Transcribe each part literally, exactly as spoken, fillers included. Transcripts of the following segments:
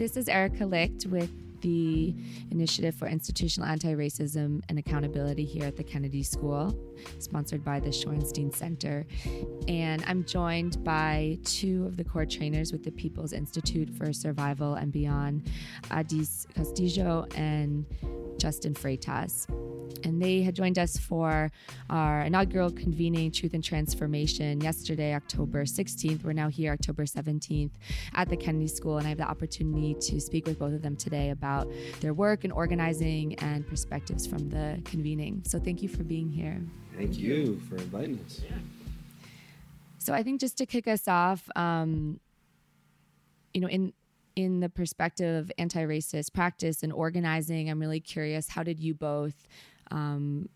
This is Erica Licht with the Initiative for Institutional Anti-Racism and Accountability here at the Kennedy School, sponsored by the Shorenstein Center. And I'm joined by two of the core trainers with the People's Institute for Survival and Beyond, Adis Castillo and Justin Freitas. And they had joined us for our inaugural convening, Truth and Transformation, yesterday, October sixteenth. We're now here October seventeenth at the Kennedy School, and I have the opportunity to speak with both of them today about their work in organizing and perspectives from the convening. So thank you for being here. Thank you for inviting us. Yeah. So I think just to kick us off, um, you know, in In the perspective of anti-racist practice and organizing, I'm really curious, how did you both um,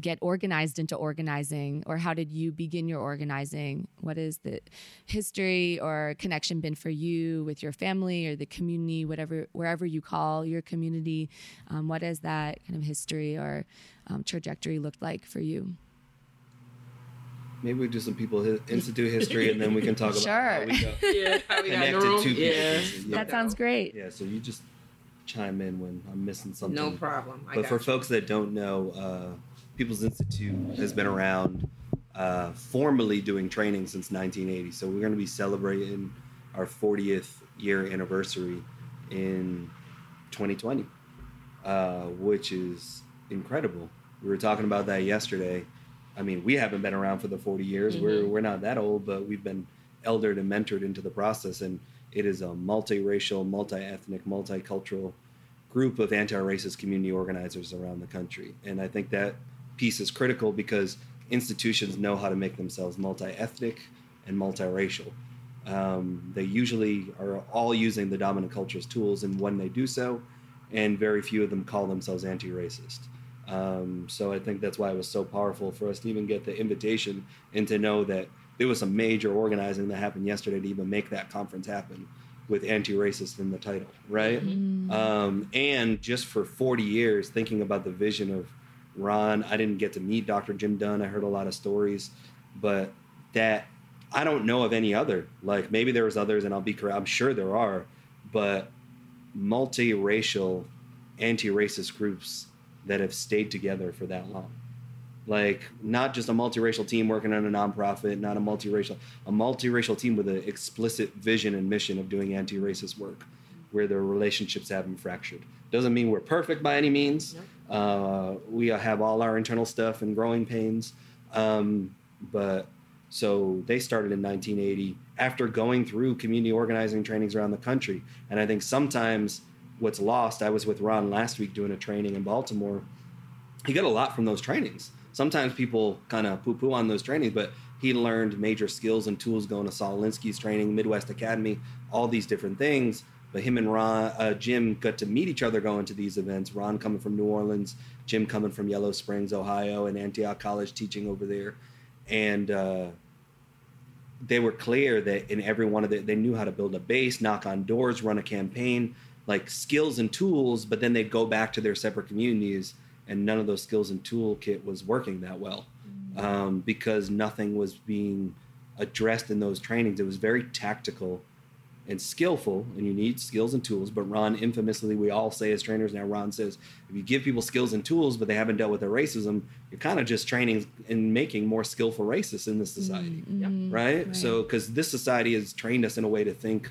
get organized into organizing, or how did you begin your organizing? What is the history or connection been for you with your family or the community, whatever, wherever you call your community? Um, what has that kind of history or um, trajectory looked like for you? Maybe we do some people institute history, and then we can talk about sure. how we got yeah, how we connected got to people. Yeah. Yeah. That sounds great. Yeah, so you just chime in when I'm missing something. No problem. I but for you. Folks that don't know, uh, People's Institute has been around uh, formally doing training since nineteen eighty. So we're going to be celebrating our fortieth year anniversary in twenty twenty, uh, which is incredible. We were talking about that yesterday. I mean, we haven't been around for the forty years. Mm-hmm. We're we're not that old, but we've been eldered and mentored into the process. And it is a multiracial, multi-ethnic, multicultural group of anti-racist community organizers around the country. And I think that piece is critical because institutions know how to make themselves multi-ethnic and multiracial. Um, they usually are all using the dominant culture's tools, and when they do so, and very few of them call themselves anti-racist. Um, so I think that's why it was so powerful for us to even get the invitation and to know that there was some major organizing that happened yesterday to even make that conference happen with anti-racist in the title, right? Mm. Um, and just for forty years, thinking about the vision of Ron, I didn't get to meet Doctor Jim Dunn. I heard a lot of stories, but that I don't know of any other, like maybe there was others and I'll be correct. I'm sure there are, but multiracial anti-racist groups that have stayed together for that long. Like, not just a multiracial team working on a nonprofit, not a multiracial, a multiracial team with an explicit vision and mission of doing anti-racist work where their relationships haven't fractured. Doesn't mean we're perfect by any means. Nope. Uh, we have all our internal stuff and growing pains. Um, but so they started in nineteen eighty after going through community organizing trainings around the country. And I think sometimes what's lost, I was with Ron last week doing a training in Baltimore. He got a lot from those trainings. Sometimes people kind of poo-poo on those trainings, but he learned major skills and tools going to Saul Alinsky's training, Midwest Academy, all these different things. But him and Ron, uh, Jim got to meet each other going to these events. Ron coming from New Orleans, Jim coming from Yellow Springs, Ohio, and Antioch College teaching over there. And uh, they were clear that in every one of the, they knew how to build a base, knock on doors, run a campaign, like skills and tools, but then they'd go back to their separate communities and none of those skills and toolkit was working that well um, because nothing was being addressed in those trainings. It was very tactical and skillful, and you need skills and tools, but Ron infamously, we all say as trainers now, Ron says, if you give people skills and tools, but they haven't dealt with their racism, you're kind of just training and making more skillful racists in this society, mm-hmm. yeah. right? right? So, because this society has trained us in a way to think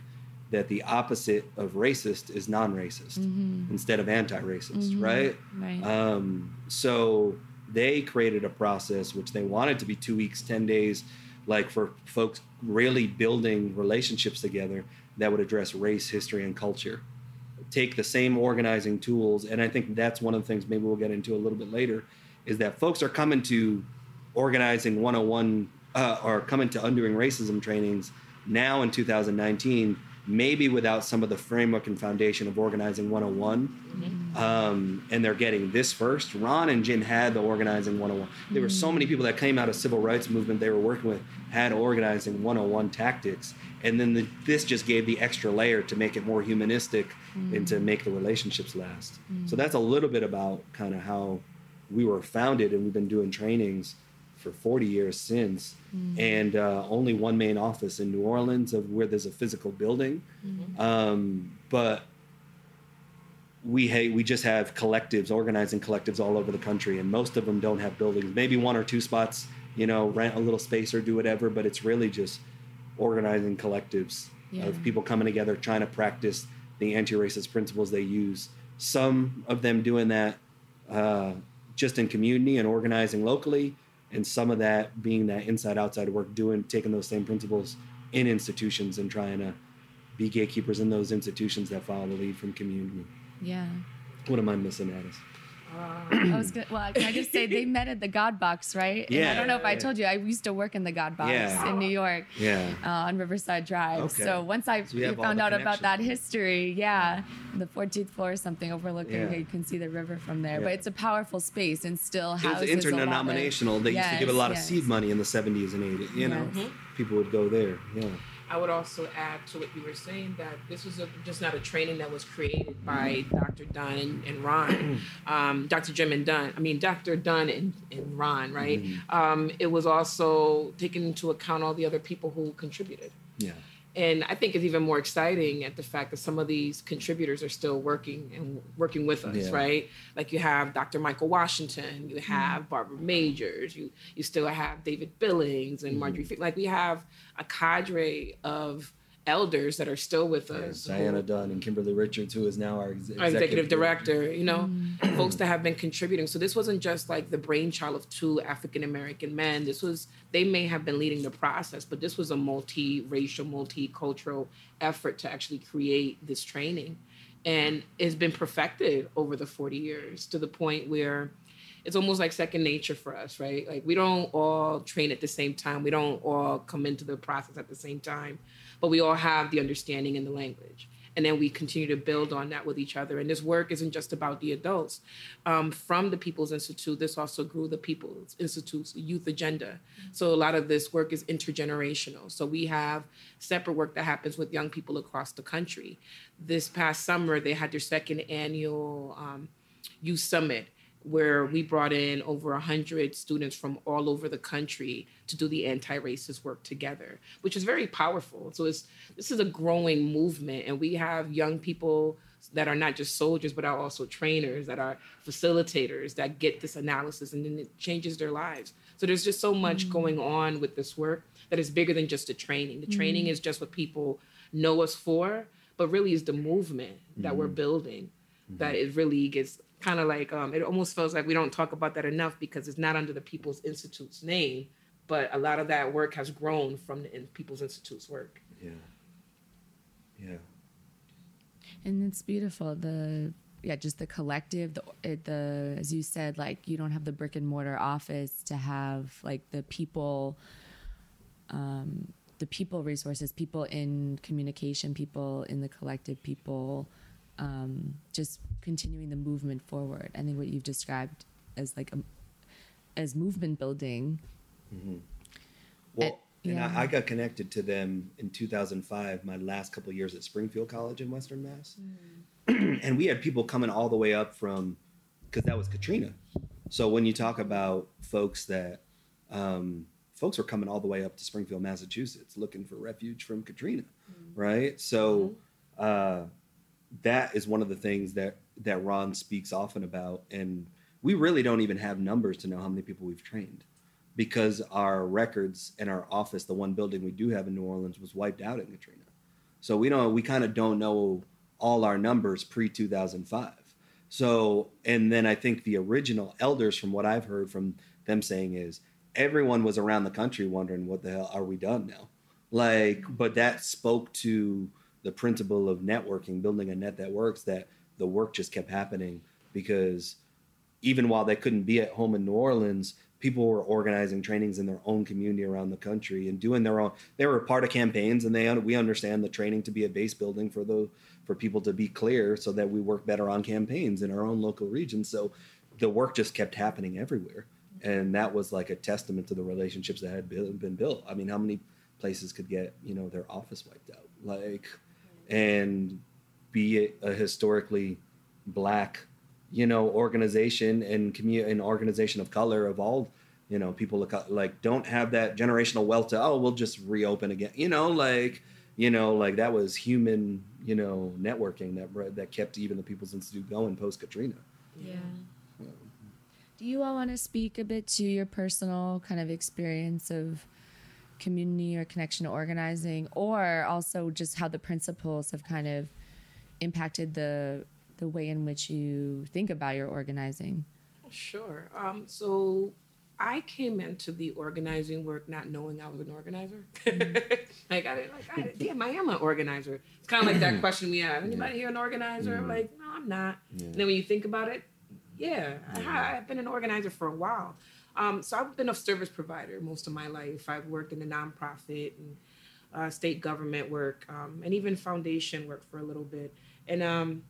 that the opposite of racist is non-racist mm-hmm. instead of anti-racist, mm-hmm. right? right. Um, so they created a process which they wanted to be two weeks, ten days, like for folks really building relationships together that would address race, history, and culture. Take the same organizing tools, and I think that's one of the things maybe we'll get into a little bit later, is that folks are coming to organizing one oh one, uh, or coming to undoing racism trainings now in two thousand nineteen, maybe without some of the framework and foundation of Organizing one oh one. Mm-hmm. Um, and they're getting this first. Ron and Jim had the Organizing one oh one. There were so many people that came out of civil rights movement they were working with had Organizing one oh one tactics. And then the, this just gave the extra layer to make it more humanistic mm-hmm. and to make the relationships last. Mm-hmm. So that's a little bit about kind of how we were founded, and we've been doing trainings for forty years since, mm-hmm. and uh, only one main office in New Orleans, of where there's a physical building. Mm-hmm. Um, but we ha- we just have collectives, organizing collectives all over the country, and most of them don't have buildings. Maybe one or two spots, you know, rent a little space or do whatever, but it's really just organizing collectives yeah. of people coming together, trying to practice the anti-racist principles they use. Some of them doing that uh, just in community and organizing locally, and some of that being that inside-outside work, doing taking those same principles in institutions and trying to be gatekeepers in those institutions that follow the lead from community. Yeah. What am I missing, Adis? Uh, I was good. Well, can I just say they met at the God Box, right? Yeah. And I don't know if I told you, I used to work in the God Box yeah. in New York yeah. uh, on Riverside Drive. Okay. So once I so found out about that history, yeah, yeah, the fourteenth floor or something overlooking, yeah. you can see the river from there. Yeah. But it's a powerful space and still houses a lot of... It was interdenominational. They yes, used to give a lot yes. of seed money in the seventies and eighties, you know. Yes. People would go there, yeah. I would also add to what you were saying that this was a, just not a training that was created by Doctor Dunn and, and Ron, um, Doctor Jim and Dunn. I mean, Doctor Dunn and, and Ron, right? Mm-hmm. Um, it was also taking into account all the other people who contributed. Yeah. And I think it's even more exciting at the fact that some of these contributors are still working and working with us, yeah. right? Like you have Doctor Michael Washington, you have Barbara Majors, you you still have David Billings and Marjorie Fink. Like we have a cadre of elders that are still with us. Yeah, Diana who, Dunn and Kimberly Richards, who is now our, ex- our executive director, director, you know, mm. folks that have been contributing. So this wasn't just like the brainchild of two African-American men. This was, they may have been leading the process, but this was a multi-racial, multicultural effort to actually create this training. And it's been perfected over the forty years to the point where it's almost like second nature for us, right? Like we don't all train at the same time. We don't all come into the process at the same time, but we all have the understanding and the language. And then we continue to build on that with each other. And this work isn't just about the adults. Um, from the People's Institute, this also grew the People's Institute's youth agenda. So a lot of this work is intergenerational. So we have separate work that happens with young people across the country. This past summer, they had their second annual um, youth summit, where we brought in over one hundred students from all over the country to do the anti-racist work together, which is very powerful. So it's this is a growing movement, and we have young people that are not just soldiers, but are also trainers, that are facilitators, that get this analysis, and then it changes their lives. So there's just so much mm-hmm. going on with this work that is bigger than just the training. The mm-hmm. training is just what people know us for, but really is the movement that mm-hmm. we're building, mm-hmm. that it really gets... kind of like, um, it almost feels like we don't talk about that enough because it's not under the People's Institute's name, but a lot of that work has grown from the People's Institute's work. Yeah. Yeah. And it's beautiful. The, yeah, just the collective, the, the, as you said, like you don't have the brick and mortar office to have like the people, um, the people resources, people in communication, people in the collective, people, Um, just continuing the movement forward. I think what you've described as like a, as movement building. Mm-hmm. Well, and, and yeah. I, I got connected to them in two thousand five, my last couple of years at Springfield College in Western Mass. Mm. And we had people coming all the way up from, because that was Katrina. So when you talk about folks that, um, folks were coming all the way up to Springfield, Massachusetts, looking for refuge from Katrina, mm. right? So, mm-hmm. uh, that is one of the things that, that Ron speaks often about. And we really don't even have numbers to know how many people we've trained because our records and our office, the one building we do have in New Orleans, was wiped out in Katrina. So we don't, we kind of don't know all our numbers pre two thousand five. So, and then I think the original elders, from what I've heard from them saying, is everyone was around the country wondering what the hell are we done now? Like, but that spoke to the principle of networking, building a net that works, that the work just kept happening because even while they couldn't be at home in New Orleans, people were organizing trainings in their own community around the country and doing their own, they were part of campaigns, and they, we understand the training to be a base building for the, for people to be clear so that we work better on campaigns in our own local region. So the work just kept happening everywhere. And that was like a testament to the relationships that had been built. I mean, how many places could get, you know, their office wiped out? Like, and be a historically Black, you know, organization and community, an organization of color of all, you know, people look up, like, don't have that generational wealth to, oh, we'll just reopen again. You know, like, you know, like that was human, you know, networking that that kept even the People's Institute going post Katrina. Yeah. yeah. Do you all want to speak a bit to your personal kind of experience of community or connection to organizing, or also just how the principles have kind of impacted the the way in which you think about your organizing? Sure. Um, so I came into the organizing work not knowing I was an organizer. like I didn't like, I, damn, I am an organizer. It's kind of like that question we have. Anybody yeah. here an organizer? Mm-hmm. I'm like, no, I'm not. Yeah. And then when you think about it, yeah, mm-hmm. I, I've been an organizer for a while. Um, so I've been a service provider most of my life. I've worked in the nonprofit and uh, state government work, um, and even foundation work for a little bit. And um,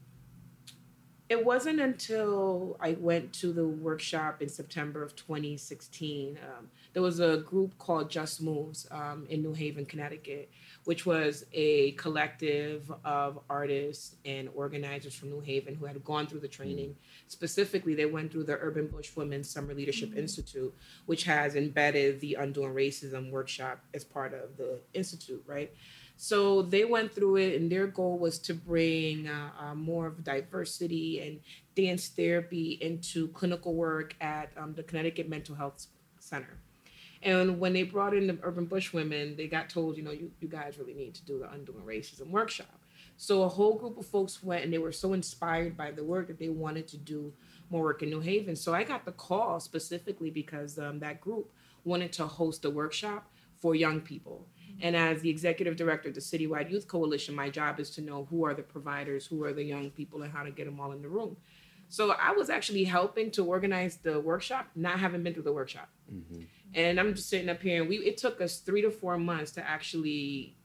it wasn't until I went to the workshop in September of twenty sixteen. Um, there was a group called Just Moves um, in New Haven, Connecticut, which was a collective of artists and organizers from New Haven who had gone through the training. Mm-hmm. Specifically, they went through the Urban Bush Women's Summer Leadership mm-hmm. Institute, which has embedded the Undoing Racism workshop as part of the institute, right? So they went through it, and their goal was to bring uh, uh, more of diversity and dance therapy into clinical work at um, the Connecticut Mental Health Center. And when they brought in the Urban Bush women, they got told, you know, you, you guys really need to do the Undoing Racism workshop. So a whole group of folks went, and they were so inspired by the work that they wanted to do more work in New Haven. So I got the call specifically because um, that group wanted to host a workshop for young people. And as the executive director of the Citywide Youth Coalition, my job is to know who are the providers, who are the young people, and how to get them all in the room. So I was actually helping to organize the workshop, not having been through the workshop. Mm-hmm. And I'm just sitting up here, and we it took us three to four months to actually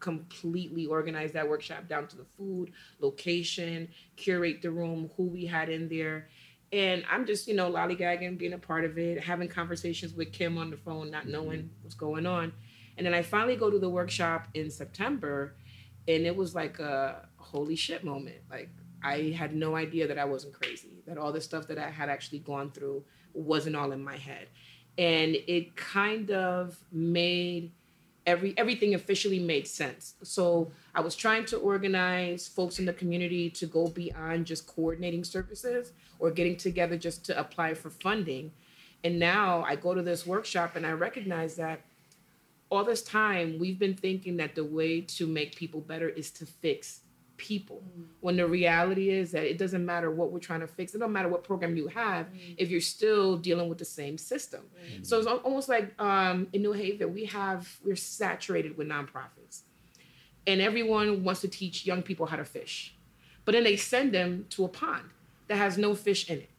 completely organize that workshop down to the food, location, curate the room, who we had in there. And I'm just, you know, lollygagging, being a part of it, having conversations with Kim on the phone, not knowing mm-hmm. what's going on. And then I finally go to the workshop in September, and it was like a holy shit moment. Like, I had no idea that I wasn't crazy, that all the stuff that I had actually gone through wasn't all in my head. And it kind of made every everything officially made sense. So I was trying to organize folks in the community to go beyond just coordinating services or getting together just to apply for funding. And now I go to this workshop, and I recognize that all this time, we've been thinking that the way to make people better is to fix people. Mm. When the reality is that it doesn't matter what we're trying to fix. It don't matter what program you have mm. if you're still dealing with the same system. Mm. So it's almost like um, in New Haven, we have, we're saturated with nonprofits. And everyone wants to teach young people how to fish. But then they send them to a pond that has no fish in it.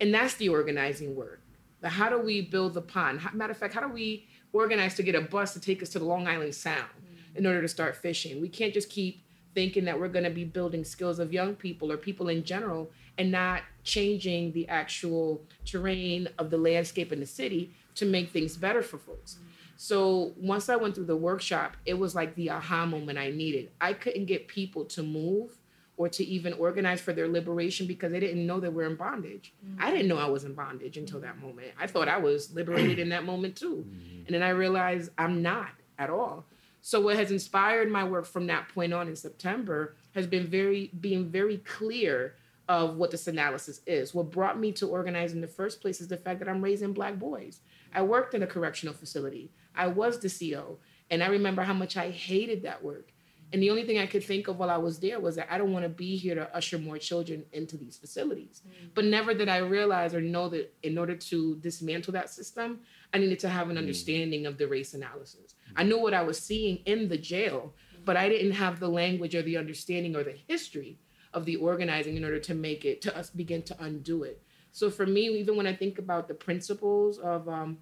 And that's the organizing word. The how do we build the pond? How, matter of fact, how do we organized to get a bus to take us to the Long Island Sound mm-hmm. in order to start fishing. We can't just keep thinking that we're going to be building skills of young people or people in general and not changing the actual terrain of the landscape in the city to make things better for folks. Mm-hmm. So once I went through the workshop, it was like the aha moment I needed. I couldn't get people to move or to even organize for their liberation because they didn't know that we're in bondage. Mm-hmm. I didn't know I was in bondage until that moment. I thought I was liberated in that moment too. Mm-hmm. And then I realized I'm not at all. So what has inspired my work from that point on in September has been very being very clear of what this analysis is. What brought me to organize in the first place is the fact that I'm raising Black boys. I worked in a correctional facility. I was the C O, and I remember how much I hated that work. And the only thing I could think of while I was there was that I don't want to be here to usher more children into these facilities. Mm. But never did I realize or know that in order to dismantle that system, I needed to have an mm. understanding of the race analysis. Mm. I knew what I was seeing in the jail, mm. but I didn't have the language or the understanding or the history of the organizing in order to make it, to us begin to undo it. So for me, even when I think about the principles of um,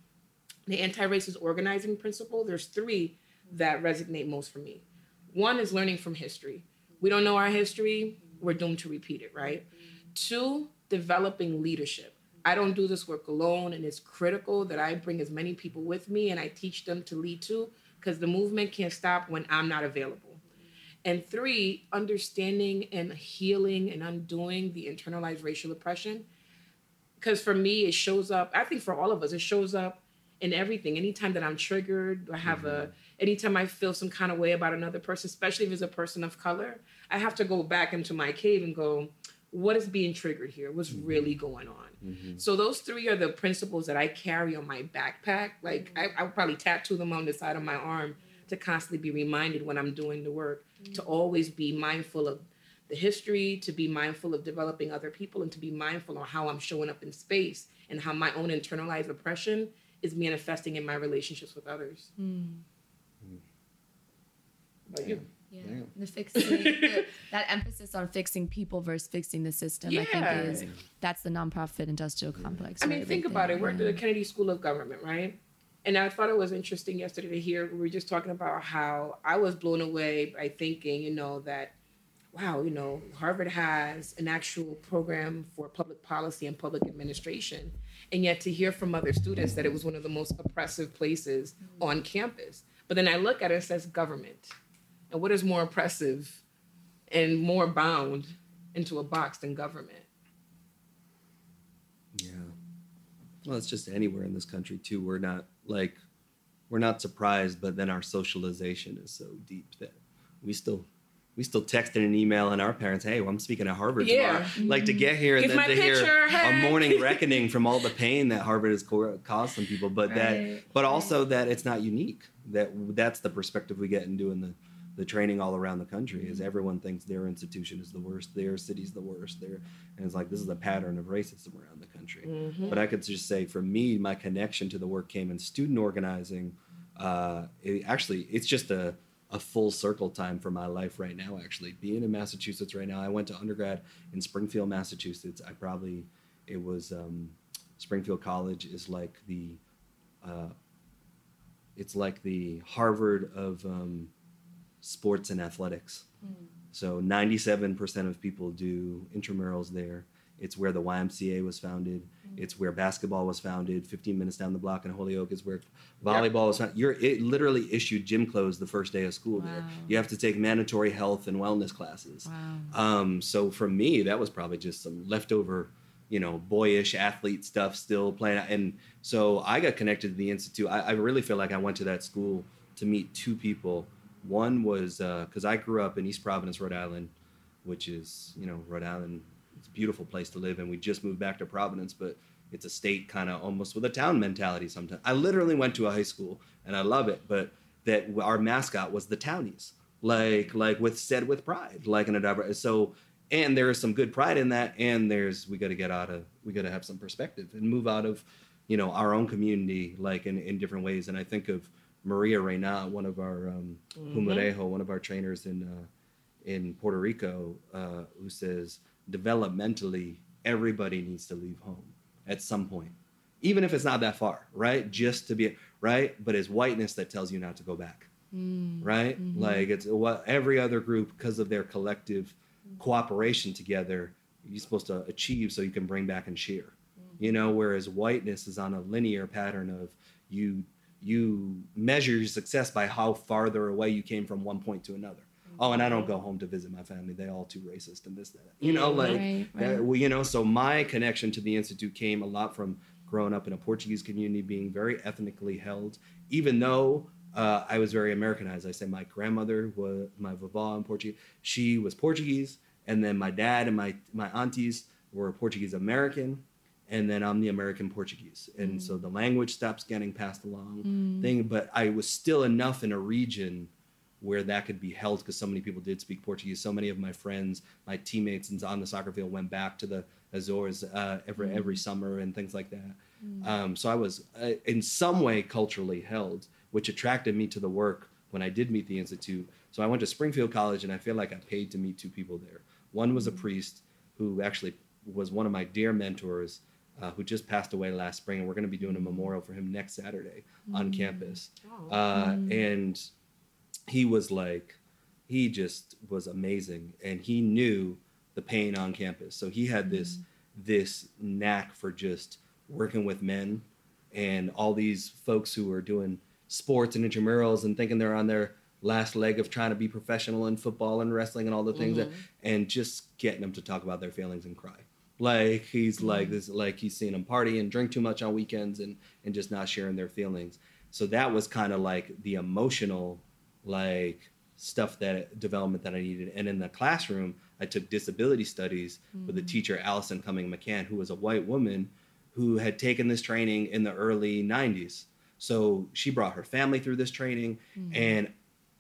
the anti-racist organizing principle, there's three that resonate most for me. One is learning from history. We don't know our history, we're doomed to repeat it, right? Two, developing leadership. I don't do this work alone, and it's critical that I bring as many people with me and I teach them to lead too, because the movement can't stop when I'm not available. And three, understanding and healing and undoing the internalized racial oppression. because for me, it shows up, I think for all of us, it shows up in everything. Anytime that I'm triggered, I have mm-hmm. a, anytime I feel some kind of way about another person, especially if it's a person of color, I have to go back into my cave and go, what is being triggered here? What's mm-hmm. really going on? Mm-hmm. So those three are the principles that I carry on my backpack. Like I, I would probably tattoo them on the side of my arm to constantly be reminded when I'm doing the work, mm-hmm. to always be mindful of the history, to be mindful of developing other people, and to be mindful on how I'm showing up in space and how my own internalized oppression is manifesting in my relationships with others. Mm. Mm. What about you? Yeah, yeah. The fixing, the, that emphasis on fixing people versus fixing the system, yeah. I think is, that's the nonprofit industrial complex. I mean, think about it. We're at the Kennedy School of Government, right? And I thought it was interesting yesterday to hear, we were just talking about how I was blown away by thinking, you know, that, wow, you know, Harvard has an actual program for public policy and public administration. And yet to hear from other students that it was one of the most oppressive places on campus. But then I look at it, it says government. And what is more oppressive and more bound into a box than government? Yeah. Well, it's just anywhere in this country, too. We're not like, we're not surprised, but then our socialization is so deep that we still... We still texted an email and our parents, hey, well, I'm speaking at Harvard yeah. tomorrow. Mm-hmm. Like to get here and Give then to picture, hear hey. a morning reckoning from all the pain that Harvard has co- caused some people, but right. that, but right. also that it's not unique. That that's the perspective we get in doing the, the training all around the country mm-hmm. is everyone thinks their institution is the worst, their city's the worst, their, and it's like this is a pattern of racism around the country. Mm-hmm. But I could just say for me, my connection to the work came in student organizing. Uh, it, actually, it's just a a full circle time for my life right now, actually. Being in Massachusetts right now, I went to undergrad in Springfield, Massachusetts. I probably, it was, um, Springfield College is like the, uh, it's like the Harvard of um, sports and athletics. Mm-hmm. So ninety-seven percent of people do intramurals there. It's where the Y M C A was founded. Mm-hmm. It's where basketball was founded. fifteen minutes down the block in Holyoke is where volleyball yeah. was founded. You're, it literally issued gym clothes the first day of school wow. there. You have to take mandatory health and wellness classes. Wow. Um, so for me, that was probably just some leftover, you know, boyish athlete stuff still playing. And so I got connected to the Institute. I, I really feel like I went to that school to meet two people. One was, because uh, I grew up in East Providence, Rhode Island, which is, you know, Rhode Island, it's a beautiful place to live, and we just moved back to Providence, but it's a state kind of almost with a town mentality sometimes. I literally went to a high school, and I love it, but that our mascot was the Townies, like like with said with pride, like in a so. And there is some good pride in that, and there's we got to get out of we got to have some perspective and move out of, you know, our own community like in, in different ways. And I think of Maria Reyna, one of our um, mm-hmm. Pumarejo, one of our trainers in uh, in Puerto Rico, uh, who says, developmentally, everybody needs to leave home at some point, even if it's not that far, right? Just to be, right? But it's whiteness that tells you not to go back, mm. right? Mm-hmm. Like it's what every other group, because of their collective cooperation together, you're supposed to achieve so you can bring back and share, mm. you know? Whereas whiteness is on a linear pattern of you, you measure your success by how farther away you came from one point to another. Oh, and I don't go home to visit my family. They all too racist and this, that, you know, like, right, right. Uh, well, you know, so my connection to the Institute came a lot from growing up in a Portuguese community, being very ethnically held, even though uh, I was very Americanized. I say my grandmother was my vavá in Portuguese. She was Portuguese. And then my dad and my, my aunties were Portuguese American. And then I'm the American Portuguese. And mm. so the language stops getting passed along mm. thing, but I was still enough in a region where that could be held because so many people did speak Portuguese. So many of my friends, my teammates on the soccer field went back to the Azores uh, every mm. every summer and things like that. Mm. Um, so I was uh, in some way culturally held, which attracted me to the work when I did meet the Institute. So I went to Springfield College and I feel like I paid to meet two people there. One was a priest who actually was one of my dear mentors uh, who just passed away last spring. And we're gonna be doing a memorial for him next Saturday mm. on campus. Oh. Uh, mm. And he was like, he just was amazing. And he knew the pain on campus. So he had this, mm-hmm. this knack for just working with men and all these folks who were doing sports and intramurals and thinking they're on their last leg of trying to be professional in football and wrestling and all the things mm-hmm. that, and just getting them to talk about their feelings and cry. Like he's like this, like he's seen them party and drink too much on weekends and and just not sharing their feelings. So that was kind of like the emotional, like stuff that development that I needed. And in the classroom, I took disability studies mm. with a teacher, Allison Cumming McCann, who was a white woman who had taken this training in the early nineties. So she brought her family through this training. Mm. And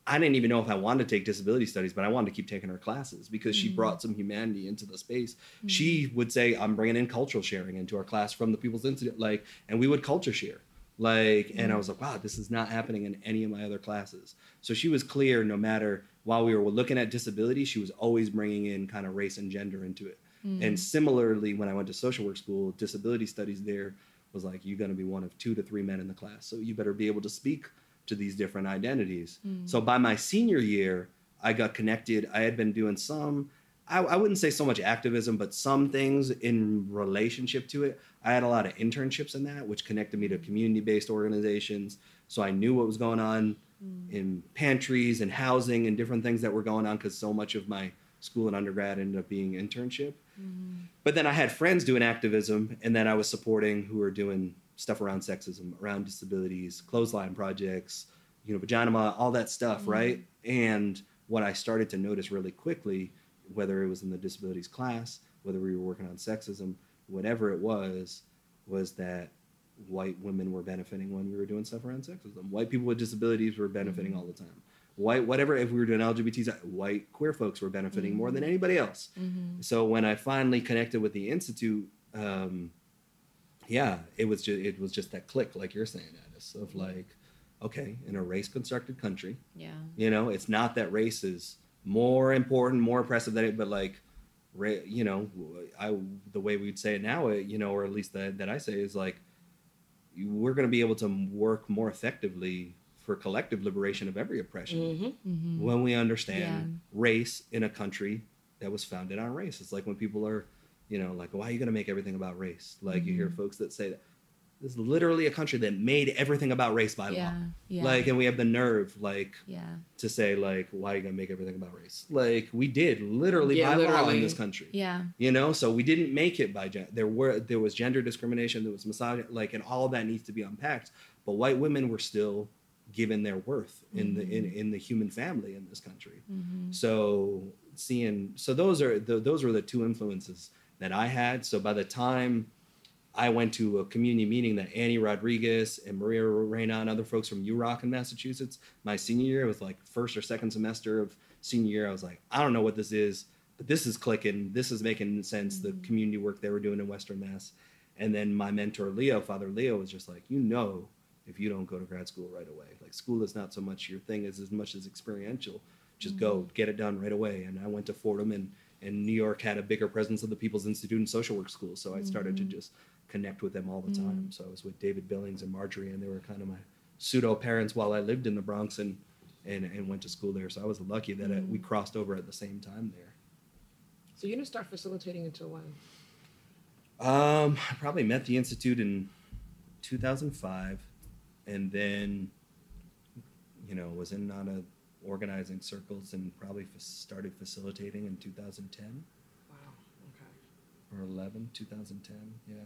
I didn't even know if I wanted to take disability studies, but I wanted to keep taking her classes because mm. she brought some humanity into the space. Mm. She would say, I'm bringing in cultural sharing into our class from the People's Institute, like, and we would culture share. Like, and I was like, wow, this is not happening in any of my other classes. So she was clear, no matter while we were looking at disability, she was always bringing in kind of race and gender into it. Mm. And similarly, when I went to social work school, disability studies there was like, you're going to be one of two to three men in the class. So you better be able to speak to these different identities. Mm. So by my senior year, I got connected. I had been doing some, I, I wouldn't say so much activism, but some things in relationship to it. I had a lot of internships in that, which connected me to community-based organizations. So I knew what was going on mm. in pantries and housing and different things that were going on because so much of my school and undergrad ended up being internship. Mm. But then I had friends doing activism, and then I was supporting who were doing stuff around sexism, around disabilities, clothesline projects, you know, vagina, all that stuff, mm. right? And what I started to notice really quickly, whether it was in the disabilities class, whether we were working on sexism, whatever it was, was that white women were benefiting when we were doing stuff around sexism. White people with disabilities were benefiting mm-hmm. all the time. White, whatever, if we were doing L G B Ts, white queer folks were benefiting mm-hmm. more than anybody else. Mm-hmm. So when I finally connected with the Institute, um, yeah, it was, just, it was just that click, like you're saying, Adis, of like, okay, in a race-constructed country, yeah, you know, it's not that race is more important, more oppressive than it, but like, you know, I, the way we'd say it now, you know, or at least that, that I say is like, we're going to be able to work more effectively for collective liberation of every oppression mm-hmm, mm-hmm. when we understand yeah. race in a country that was founded on race. It's like when people are, you know, like, why are you going to make everything about race? Like mm-hmm. you hear folks that say that this is literally a country that made everything about race by yeah, law. Yeah. Like, and we have the nerve, like, yeah. to say, like, why are you going to make everything about race? Like, we did literally yeah, by literally. law in this country. Yeah. You know, so we didn't make it by gender. There were, there was gender discrimination, there was misogyny, like, and all that needs to be unpacked. But white women were still given their worth mm-hmm. in the in, in the human family in this country. Mm-hmm. So seeing, so those are the, those were the two influences that I had. So by the time I went to a community meeting that Annie Rodriguez and Maria Reina and other folks from U R O C in Massachusetts, my senior year, it was like first or second semester of senior year, I was like, I don't know what this is, but this is clicking, this is making sense, mm-hmm. the community work they were doing in Western Mass. And then my mentor, Leo, Father Leo, was just like, you know, if you don't go to grad school right away, like school is not so much your thing as, as much as experiential, just mm-hmm. go get it done right away. And I went to Fordham, and, and New York had a bigger presence of the People's Institute and social work school. So I started mm-hmm. to just connect with them all the time. Mm. So I was with David Billings and Marjorie, and they were kind of my pseudo parents while I lived in the Bronx and and, and went to school there. So I was lucky that mm. I, we crossed over at the same time there. So you didn't start facilitating until when? Um, I probably met the Institute in two thousand five, and then, you know, was in on a organizing circles and probably f- started facilitating in two thousand ten. Wow. Okay. Or eleven, two thousand ten. Yeah.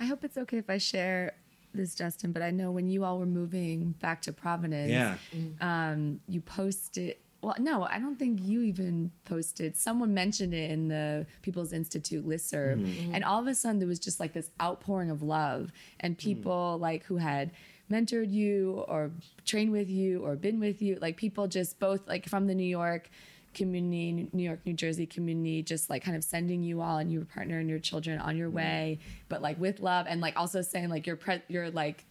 I hope it's okay if I share this, Justin, but I know when you all were moving back to Providence, yeah. um, you posted, well, no, I don't think you even posted. Someone mentioned it in the People's Institute listserv. Mm-hmm. And all of a sudden there was just like this outpouring of love, and people mm-hmm. like who had mentored you or trained with you or been with you, like people just both like from the New York community, New York, New Jersey community, just like kind of sending you all and your partner and your children on your way, but like with love, and like also saying like your pre- your like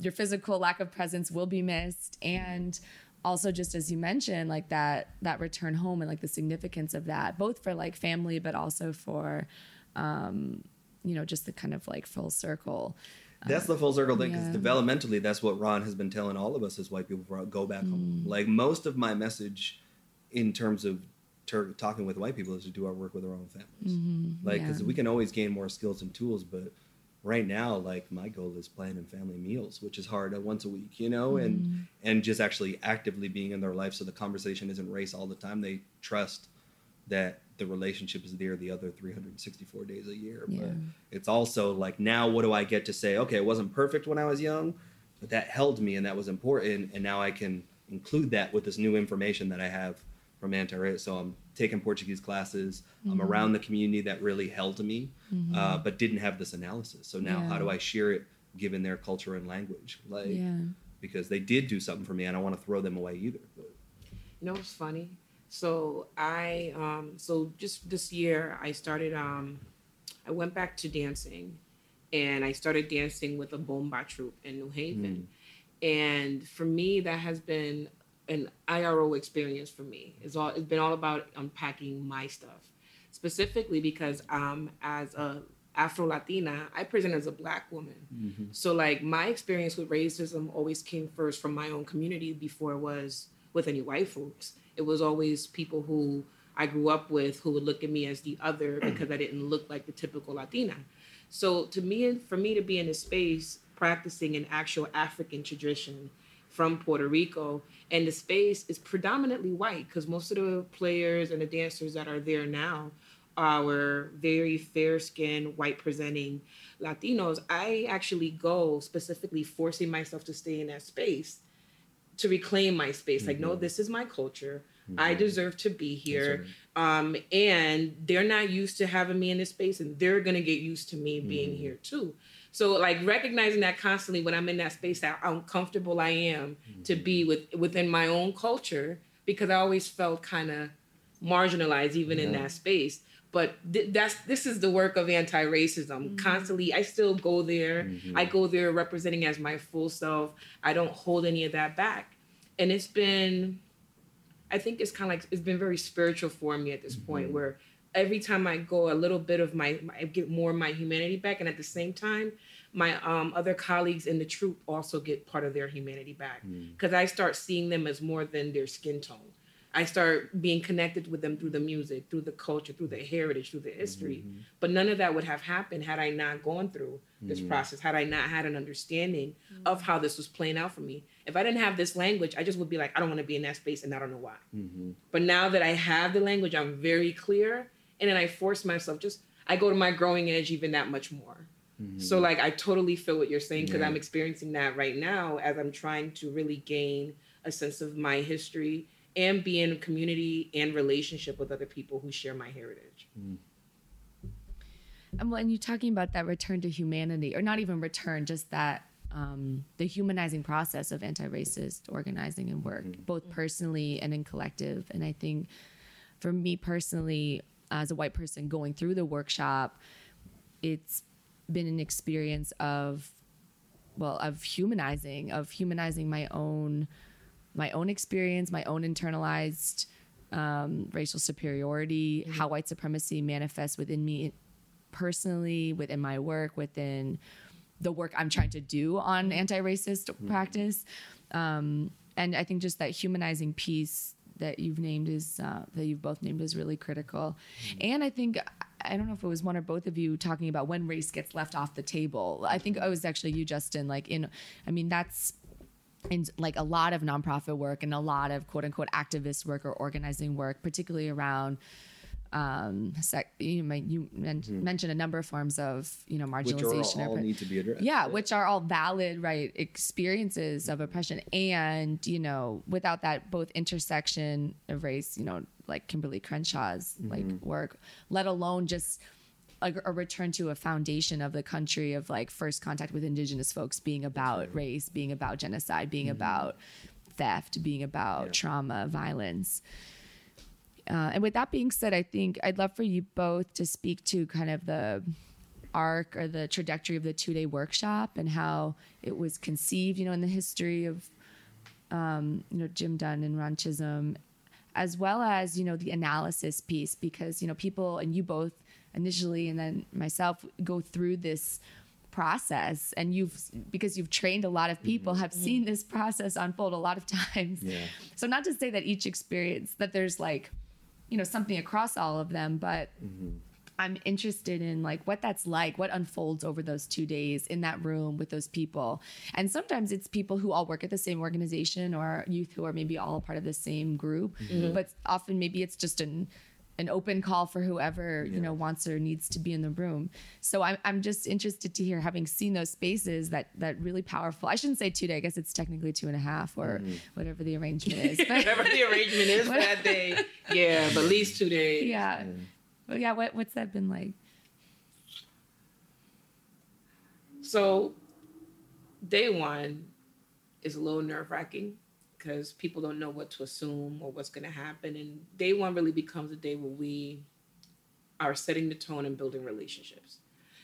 your physical lack of presence will be missed, and also just as you mentioned, like that that return home and like the significance of that, both for like family but also for um you know just the kind of like full circle. That's the full circle thing, because yeah. developmentally that's what Ron has been telling all of us as white people, go back mm. home. Like most of my message in terms of ter- talking with white people is to do our work with our own families. Mm-hmm, like, because yeah. we can always gain more skills and tools, but right now, like my goal is planning family meals, which is hard uh, once a week, you know, mm-hmm. and, and just actually actively being in their life. So the conversation isn't race all the time. They trust that the relationship is there the other three hundred sixty-four days a year. Yeah. But it's also like, now what do I get to say? Okay, it wasn't perfect when I was young, but that held me and that was important. And now I can include that with this new information that I have from anti-racism. So I'm taking Portuguese classes. Mm-hmm. I'm around the community that really held me, mm-hmm. uh, but didn't have this analysis. So now yeah. how do I share it given their culture and language? Like, yeah. because they did do something for me. I don't want to throw them away either. But. You know what's funny? So I, um, so just this year I started, um, I went back to dancing and I started dancing with a bomba troupe in New Haven. Mm. And for me, that has been an I R O experience for me. It's all, it's been all about unpacking my stuff, specifically because, um, as a Afro-Latina, I present as a Black woman. Mm-hmm. So like my experience with racism always came first from my own community before it was with any white folks. It was always people who I grew up with who would look at me as the other because I didn't look like the typical Latina. So to me, for me to be in a space practicing an actual African tradition from Puerto Rico, and the space is predominantly white because most of the players and the dancers that are there now are very fair-skinned, white-presenting Latinos. I actually go specifically forcing myself to stay in that space to reclaim my space. Mm-hmm. Like, no, this is my culture. Mm-hmm. I deserve to be here. Right. Um, and they're not used to having me in this space and they're going to get used to me mm-hmm. being here too. So like recognizing that constantly when I'm in that space, how uncomfortable I am mm-hmm. to be with within my own culture, because I always felt kind of marginalized even yeah. in that space. But th- that's this is the work of anti-racism. Mm-hmm. Constantly, I still go there. Mm-hmm. I go there representing as my full self. I don't hold any of that back. And it's been, I think it's kind of like, it's been very spiritual for me at this mm-hmm. point, where every time I go, a little bit of my, I get more of my humanity back. And at the same time, my um, other colleagues in the troupe also get part of their humanity back. Because mm-hmm. I start seeing them as more than their skin tone. I start being connected with them through the music, through the culture, through their heritage, through their history. Mm-hmm. But none of that would have happened had I not gone through this mm-hmm. process, had I not had an understanding mm-hmm. of how this was playing out for me. If I didn't have this language, I just would be like, I don't want to be in that space and I don't know why. Mm-hmm. But now that I have the language, I'm very clear. And then I force myself, just, I go to my growing edge even that much more. Mm-hmm. So like, I totally feel what you're saying because yeah. I'm experiencing that right now as I'm trying to really gain a sense of my history and be in a community and relationship with other people who share my heritage. Mm. And when you're talking about that return to humanity, or not even return, just that um, the humanizing process of anti-racist organizing and work, mm-hmm. both personally and in collective. And I think for me personally, as a white person going through the workshop, it's been an experience of, well, of humanizing, of humanizing my own my own experience, my own internalized um, racial superiority, mm-hmm. how white supremacy manifests within me personally, within my work, within the work I'm trying to do on anti-racist mm-hmm. practice. Um, and I think just that humanizing piece that you've named is, uh, that you've both named is really critical. Mm-hmm. And I think, I don't know if it was one or both of you talking about when race gets left off the table. I think it was actually you, Justin, like in, I mean, that's, and like a lot of nonprofit work and a lot of quote unquote activist work or organizing work, particularly around, um, sec- you, might, you men- mm-hmm. mentioned a number of forms of, you know, marginalization. Which are all or, need to be addressed. Yeah, yeah. Which are all valid, right. Experiences mm-hmm. of oppression. And, you know, without that both intersection of race, you know, like Kimberly Crenshaw's mm-hmm. like work, let alone just a, a return to a foundation of the country of like first contact with Indigenous folks being about race, being about genocide, being mm-hmm. about theft, being about yeah. trauma, violence. Uh, and with that being said, I think I'd love for you both to speak to kind of the arc or the trajectory of the two-day workshop and how it was conceived, you know, in the history of, um, you know, Jim Dunn and Ron Chisholm, as well as, you know, the analysis piece, because, you know, people and you both initially and then myself go through this process, and you've, because you've trained a lot of people, mm-hmm. have seen this process unfold a lot of times. Yeah. So not to say that each experience that there's like, you know, something across all of them, but mm-hmm. I'm interested in like what that's like, what unfolds over those two days in that room with those people. And sometimes it's people who all work at the same organization or youth who are maybe all part of the same group, mm-hmm. but often maybe it's just an an open call for whoever, yeah. you know, wants or needs to be in the room. So I'm, I'm just interested to hear, having seen those spaces, that that really powerful, I shouldn't say two day, I guess it's technically two and a half or mm-hmm. whatever the arrangement is. whatever the arrangement is for that day. Yeah, but at least two days. Yeah. yeah. But yeah, what, what's that been like? So day one is a little nerve wracking, because people don't know what to assume or what's going to happen. And day one really becomes a day where we are setting the tone and building relationships.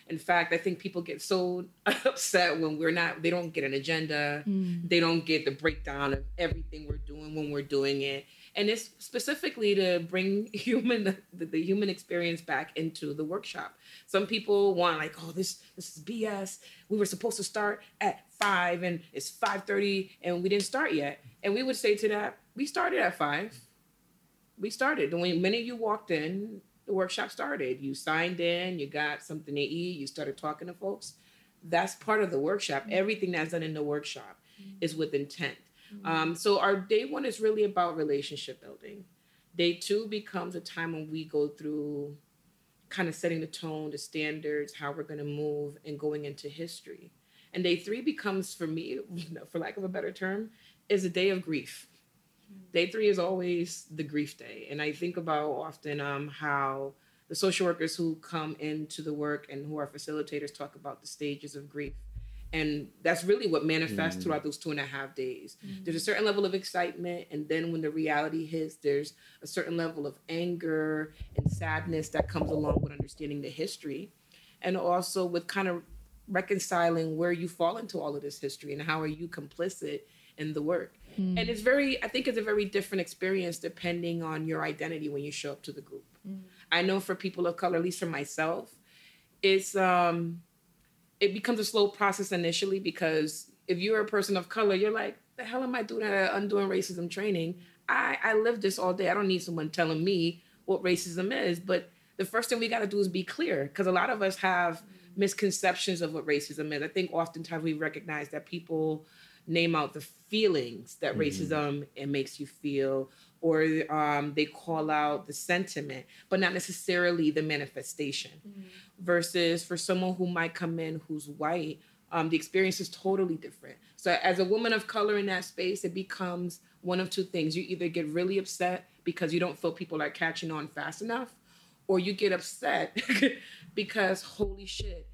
In fact, I think people get so upset when we're not, they don't get an agenda. Mm. They don't get the breakdown of everything we're doing when we're doing it. And it's specifically to bring human, the, the human experience back into the workshop. Some people want like, oh, this this is B S. We were supposed to start at five and it's five thirty and we didn't start yet. And we would say to that, we started at five. We started. And when the minute you walked in, the workshop started. You signed in, you got something to eat, you started talking to folks. That's part of the workshop. Mm-hmm. Everything that's done in the workshop mm-hmm. is with intent. Mm-hmm. Um, so our day one is really about relationship building. Day two becomes a time when we go through kind of setting the tone, the standards, how we're going to move, and going into history. And day three becomes, for me, for lack of a better term, is a day of grief. Mm-hmm. Day three is always the grief day. And I think about often um, how the social workers who come into the work and who are facilitators talk about the stages of grief. And that's really what manifests mm. throughout those two and a half days. Mm. There's a certain level of excitement. And then when the reality hits, there's a certain level of anger and sadness that comes along with understanding the history. And also with kind of reconciling where you fall into all of this history and how are you complicit in the work. Mm. And it's very, I think it's a very different experience depending on your identity when you show up to the group. Mm. I know for people of color, at least for myself, it's... um. It becomes a slow process initially, because if you're a person of color, you're like, the hell am I doing at Undoing Racism training? I, I live this all day. I don't need someone telling me what racism is. But the first thing we got to do is be clear, because a lot of us have misconceptions of what racism is. I think oftentimes we recognize that people name out the feelings that mm-hmm. racism it makes you feel, or um, they call out the sentiment, but not necessarily the manifestation. Mm-hmm. Versus for someone who might come in who's white, um, the experience is totally different. So as a woman of color in that space, it becomes one of two things. You either get really upset because you don't feel people are catching on fast enough, or you get upset because, holy shit,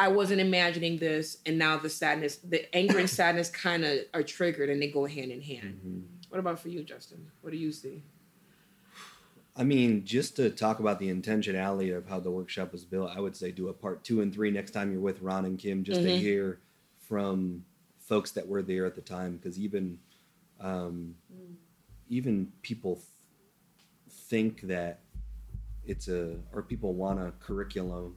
I wasn't imagining this, and now the sadness, the anger and sadness kind of are triggered and they go hand in hand. Mm-hmm. What about for you, Justin? What do you see? I mean, just to talk about the intentionality of how the workshop was built, I would say do a part two and three next time you're with Ron and Kim, just mm-hmm. to hear from folks that were there at the time. Because even um, mm. even people th- think that it's a, or people want a curriculum,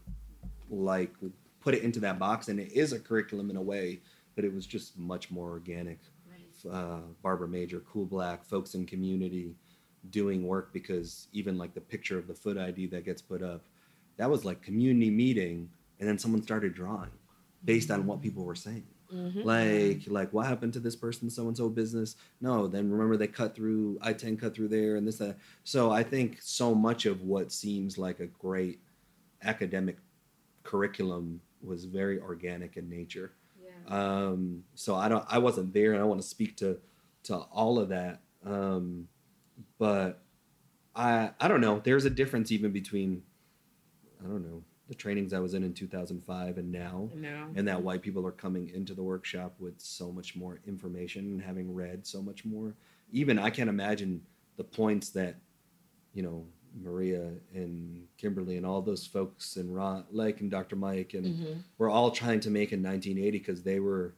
like put it into that box, and it is a curriculum in a way, but it was just much more organic. Right. Uh, Barbara Major, Cool Black, folks in community, doing work, because even like the picture of the foot I D that gets put up, that was like community meeting, and then someone started drawing based on what people were saying. Mm-hmm. Like, like what happened to this person, so-and-so business? No, then remember they cut through, I ten cut through there and this, that. So I think so much of what seems like a great academic curriculum was very organic in nature. Yeah. Um, so I don't, I wasn't there, and I want to speak to, to all of that. Um, But I I don't know. There's a difference even between, I don't know, the trainings I was in in two thousand five and now. No. And that white people are coming into the workshop with so much more information and having read so much more. Even I can't imagine the points that, you know, Maria and Kimberly and all those folks and Ron, like, and Doctor Mike, and mm-hmm. we're all trying to make in nineteen eighty, because they were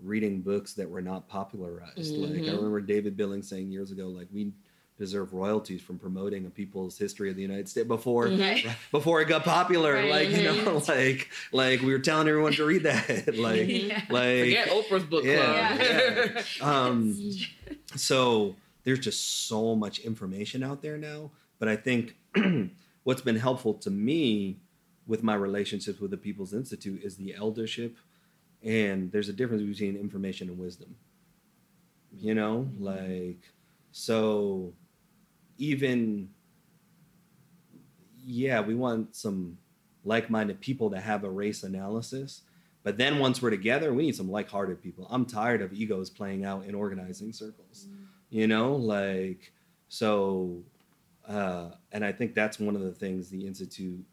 reading books that were not popularized. Mm-hmm. Like I remember David Billings saying years ago, like, we deserve royalties from promoting a people's history of the United States before right. right, before it got popular. Right. Like, you know, like like we were telling everyone to read that. like yeah. like forget Oprah's book yeah, club. Yeah. yeah. Um, so there's just so much information out there now. But I think what's been helpful to me with my relationships with the People's Institute is the eldership. And there's a difference between information and wisdom. You know, mm-hmm. like, so even yeah, we want some like-minded people to have a race analysis. But then once we're together, we need some like-hearted people. I'm tired of egos playing out in organizing circles, mm. you know, like, so, uh, and I think that's one of the things the Institute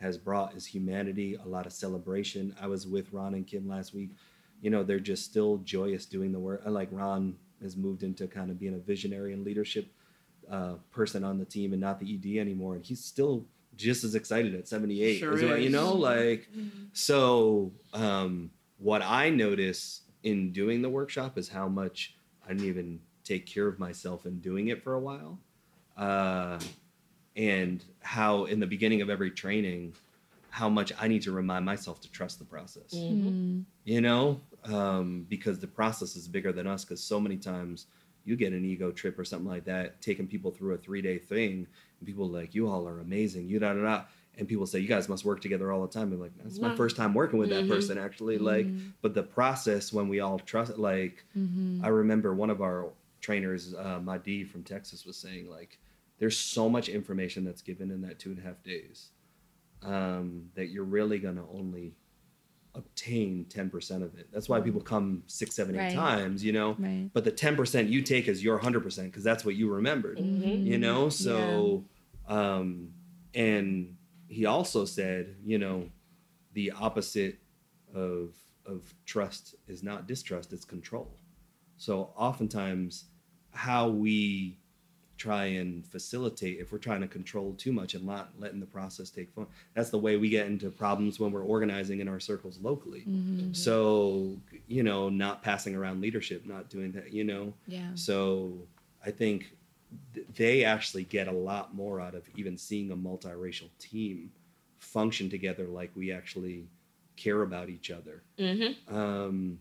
has brought is humanity, a lot of celebration. I was with Ron and Kim last week. You know, they're just still joyous doing the work. Like Ron has moved into kind of being a visionary and leadership uh, person on the team and not the E D anymore. And he's still just as excited at seventy-eight, sure is. Right, you know, like, mm-hmm. so um, what I notice in doing the workshop is how much I didn't even take care of myself in doing it for a while. Uh, and how in the beginning of every training, how much I need to remind myself to trust the process, mm-hmm. you know, um, because the process is bigger than us. Because so many times you get an ego trip or something like that, taking people through a three day thing. And people are like, you all are amazing. You da da da. And people say, you guys must work together all the time. And like, that's wow. my first time working with mm-hmm. that person actually. Mm-hmm. Like, but the process when we all trust, like, mm-hmm. I remember one of our trainers, uh, Madi from Texas was saying like, there's so much information that's given in that two and a half days um, that you're really going to only obtain ten percent of it. That's why people come six, seven, eight right. times, you know, right. but the ten percent you take is your one hundred percent because that's what you remembered, mm-hmm. you know? So, yeah. um, and he also said, you know, the opposite of, of trust is not distrust, it's control. So oftentimes how we try and facilitate if we're trying to control too much and not letting the process take form. That's the way we get into problems when we're organizing in our circles locally. Mm-hmm. So, you know, not passing around leadership, not doing that, you know? Yeah. So I think th- they actually get a lot more out of even seeing a multiracial team function together like we actually care about each other. Mm-hmm. Um,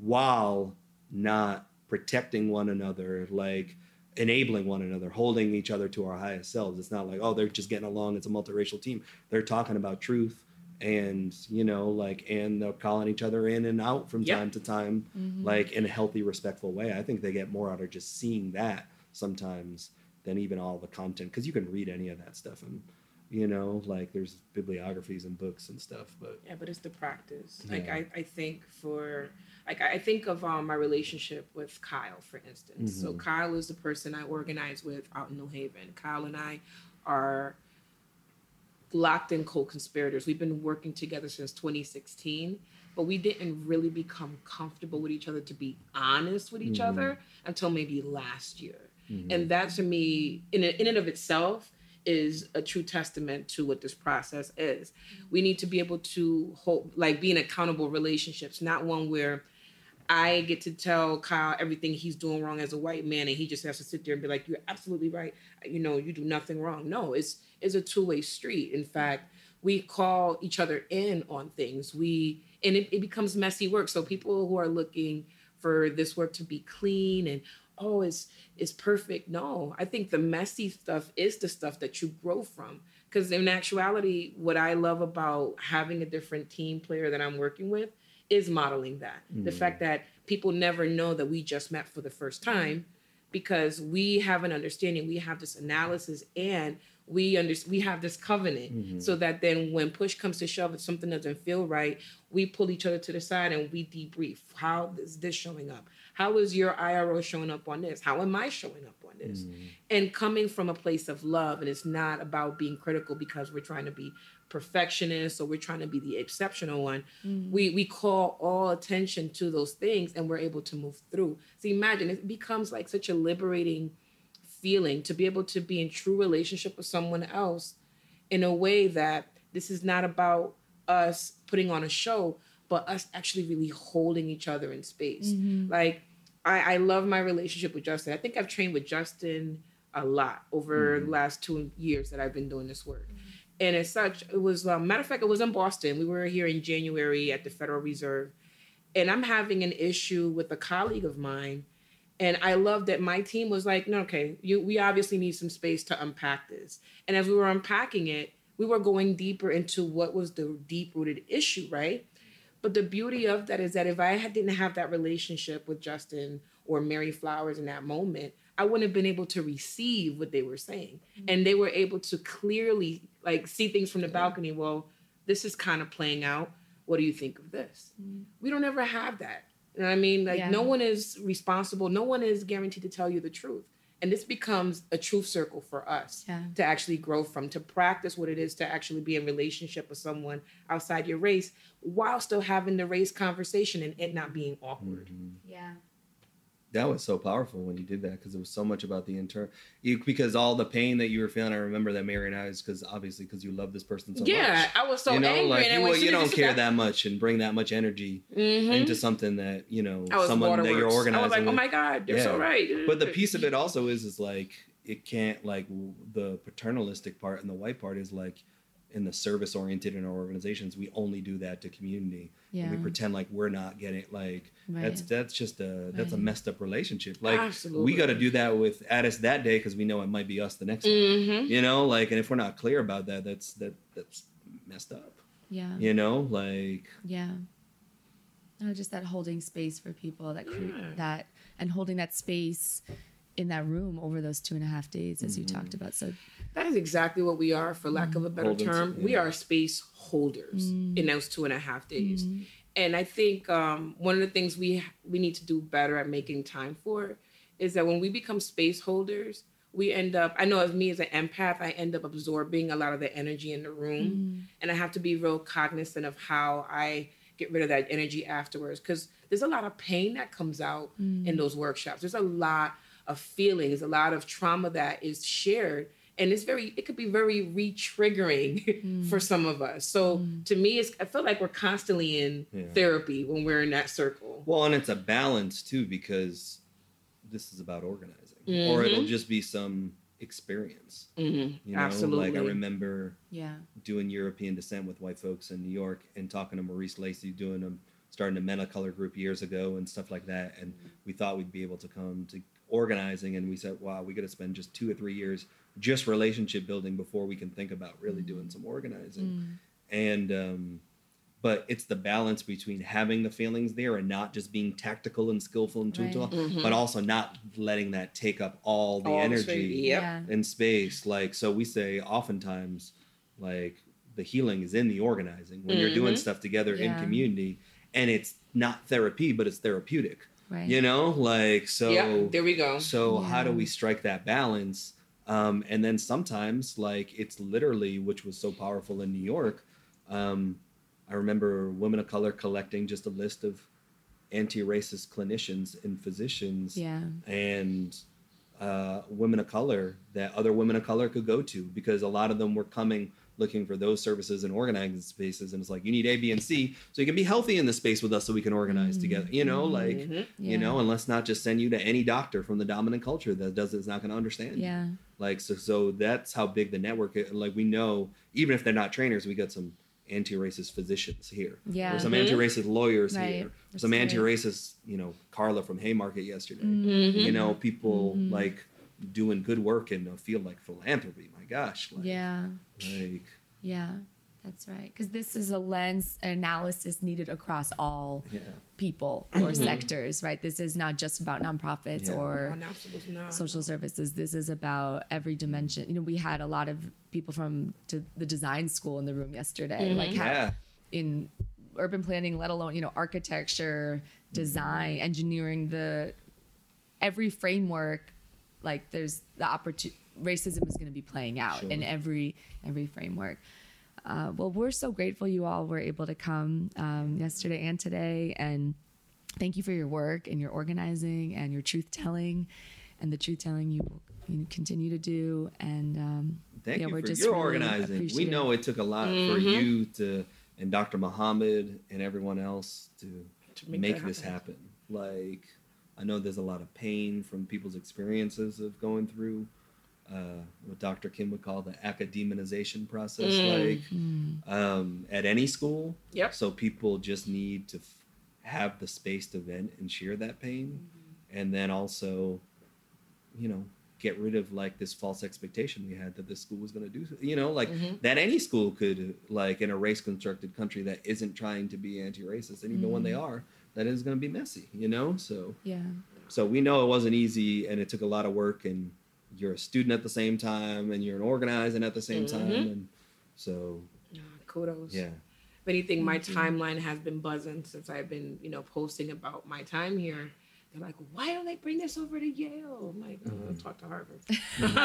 while not protecting one another, like, enabling one another, holding each other to our highest selves. It's not like, oh, they're just getting along. It's a multiracial team. They're talking about truth and, you know, like, and they're calling each other in and out from yep. time to time, mm-hmm. like in a healthy, respectful way. I think they get more out of just seeing that sometimes than even all the content. Cause you can read any of that stuff and, you know, like there's bibliographies and books and stuff, but. Yeah, but it's the practice. Yeah. Like I, I think for, like I think of um, my relationship with Kyle, for instance. Mm-hmm. So Kyle is the person I organize with out in New Haven. Kyle and I are locked in co-conspirators. We've been working together since twenty sixteen, but we didn't really become comfortable with each other, to be honest with each mm-hmm. other, until maybe last year. Mm-hmm. And that to me, in, in and of itself, is a true testament to what this process is. We need to be able to hold, like be in accountable relationships, not one where I get to tell Kyle everything he's doing wrong as a white man and he just has to sit there and be like, you're absolutely right. You know, you do nothing wrong. No, it's it's a two-way street. In fact, we call each other in on things. We and it, it becomes messy work. So people who are looking for this work to be clean and oh, it's, it's perfect. No, I think the messy stuff is the stuff that you grow from. Because in actuality, what I love about having a different team player that I'm working with is modeling that. Mm. The fact that people never know that we just met for the first time because we have an understanding, we have this analysis, and we under, we have this covenant mm-hmm. so that then when push comes to shove, if something doesn't feel right, we pull each other to the side and we debrief. How is this showing up? How is your I R O showing up on this? How am I showing up on this? Mm-hmm. And coming from a place of love, and it's not about being critical because we're trying to be perfectionists or we're trying to be the exceptional one. Mm-hmm. We we call all attention to those things and we're able to move through. So imagine, it becomes like such a liberating feeling to be able to be in true relationship with someone else in a way that this is not about us putting on a show, but us actually really holding each other in space. Mm-hmm. Like, I, I love my relationship with Justin. I think I've trained with Justin a lot over mm-hmm. the last two years that I've been doing this work. Mm-hmm. And as such, it was, um, matter of fact, it was in Boston. We were here in January at the Federal Reserve. And I'm having an issue with a colleague of mine. And I love that my team was like, no, okay, you, we obviously need some space to unpack this. And as we were unpacking it, we were going deeper into what was the deep-rooted issue, right? But the beauty of that is that if I didn't have that relationship with Justin or Mary Flowers in that moment, I wouldn't have been able to receive what they were saying. Mm-hmm. And they were able to clearly like see things from the balcony. Well, this is kind of playing out. What do you think of this? Mm-hmm. We don't ever have that. You know what I mean? Like yeah. no one is responsible. No one is guaranteed to tell you the truth. And this becomes a truth circle for us yeah. to actually grow from, to practice what it is to actually be in relationship with someone outside your race while still having the race conversation and it not being awkward. Mm-hmm. Yeah. That was so powerful when you did that, because it was so much about the internal, because all the pain that you were feeling. I remember that Mary and I was, because obviously because you love this person so yeah, much. Yeah, I was so you know, angry. Like, and you, well, you don't care that much and bring that much energy mm-hmm. into something that, you know, someone waterworks. That you're organizing. I was like, with. Oh my God, you're yeah. so right. But the piece of it also is, is like, it can't like the paternalistic part and the white part is like, in the service oriented in our organizations, we only do that to community. Yeah. And we pretend like we're not getting like, right. that's, that's just a, that's right. a messed up relationship. Like absolutely. We got to do that with Adis that day. Cause we know it might be us the next mm-hmm. time, you know, like, and if we're not clear about that, that's, that that's messed up. Yeah. You know, like, yeah. No, just that holding space for people that, cre- yeah. that, and holding that space in that room over those two and a half days, as mm-hmm. you talked about. So that is exactly what we are, for lack of a better holders, term. Yeah. We are space holders mm-hmm. in those two and a half days. Mm-hmm. And I think um, one of the things we we need to do better at making time for is that when we become space holders, we end up, I know as me as an empath, I end up absorbing a lot of the energy in the room. Mm-hmm. And I have to be real cognizant of how I get rid of that energy afterwards. Because there's a lot of pain that comes out mm-hmm. in those workshops. There's a lot of feelings, a lot of trauma that is shared. And it's very, it could be very re-triggering mm. for some of us. So mm. to me, it's, I feel like we're constantly in yeah. therapy when we're in that circle. Well, and it's a balance too, because this is about organizing mm-hmm. or it'll just be some experience. Mm-hmm. You know, absolutely. Like I remember yeah. doing European Descent with white folks in New York and talking to Maurice Lacey, doing a, starting a men of color group years ago and stuff like that. And mm-hmm. we thought we'd be able to come to organizing. And we said, wow, we got to spend just two or three years just relationship building before we can think about really doing some organizing. Mm. And, um, but it's the balance between having the feelings there and not just being tactical and skillful and right. tutorial, mm-hmm. but also not letting that take up all the all energy yep. yeah. and space. Like, so we say oftentimes, like the healing is in the organizing when mm-hmm. you're doing stuff together yeah. in community, and it's not therapy, but it's therapeutic, right. you know, like, so yeah, there we go. So yeah. how do we strike that balance? Um, and then sometimes, like, it's literally, which was so powerful in New York, um, I remember women of color collecting just a list of anti-racist clinicians and physicians yeah. and uh, women of color that other women of color could go to, because a lot of them were coming looking for those services and organizing spaces. And it's like, you need A, B, and C, so you can be healthy in the space with us so we can organize mm-hmm. together, you know, like, mm-hmm. yeah. you know, and let's not just send you to any doctor from the dominant culture that does, it's not going to understand. Yeah. Like, so, so that's how big the network is. Like, we know, even if they're not trainers, we got some anti-racist physicians here, yeah. or some mm-hmm. anti-racist lawyers right. here, or some anti-racist, you know, Carla from Haymarket yesterday, mm-hmm. you know, people mm-hmm. like doing good work in a field like philanthropy. My gosh. Like, yeah. Like, yeah, that's right. Because this is a lens analysis needed across all yeah. people or sectors, right? This is not just about nonprofits yeah. or no, social services. This is about every dimension. You know, we had a lot of people from to the design school in the room yesterday, mm-hmm. like how yeah. in urban planning, let alone, you know, architecture, design, mm-hmm. engineering, the every framework. Like there's the opportunity, racism is going to be playing out sure. in every every framework. Uh, well, we're so grateful you all were able to come um, yesterday and today. And thank you for your work and your organizing and your truth telling and the truth telling you will you continue to do. And um, thank yeah, you we're for just your really organizing. We know it took a lot mm-hmm. for you to and Doctor Muhammad and everyone else to, to make, make this happen. happen. Like. I know there's a lot of pain from people's experiences of going through uh, what Doctor Kim would call the academicization process, mm. like mm. Um, at any school. Yep. So people just need to f- have the space to vent and share that pain. Mm-hmm. And then also, you know, get rid of like this false expectation we had that this school was going to do, you know, like mm-hmm. that any school could, like in a race constructed country that isn't trying to be anti-racist, and even mm. when they are, that is going to be messy, you know? So, yeah. So we know it wasn't easy, and it took a lot of work, and you're a student at the same time, and you're an organizing at the same mm-hmm. time. And so oh, kudos. Yeah. If anything, my timeline has been buzzing since I've been, you know, posting about my time here. They're like, why don't they bring this over to Yale? I'm like, oh, mm-hmm. I'll talk to Harvard. Mm-hmm.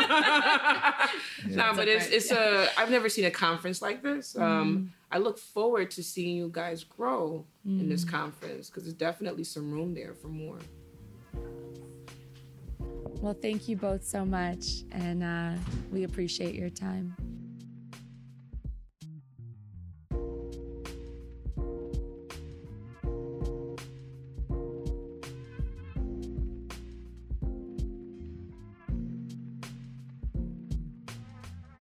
yeah. No, but it's it's a, I've never seen a conference like this. Mm-hmm. Um, I look forward to seeing you guys grow mm-hmm. in this conference, because there's definitely some room there for more. Well, thank you both so much, and uh, we appreciate your time.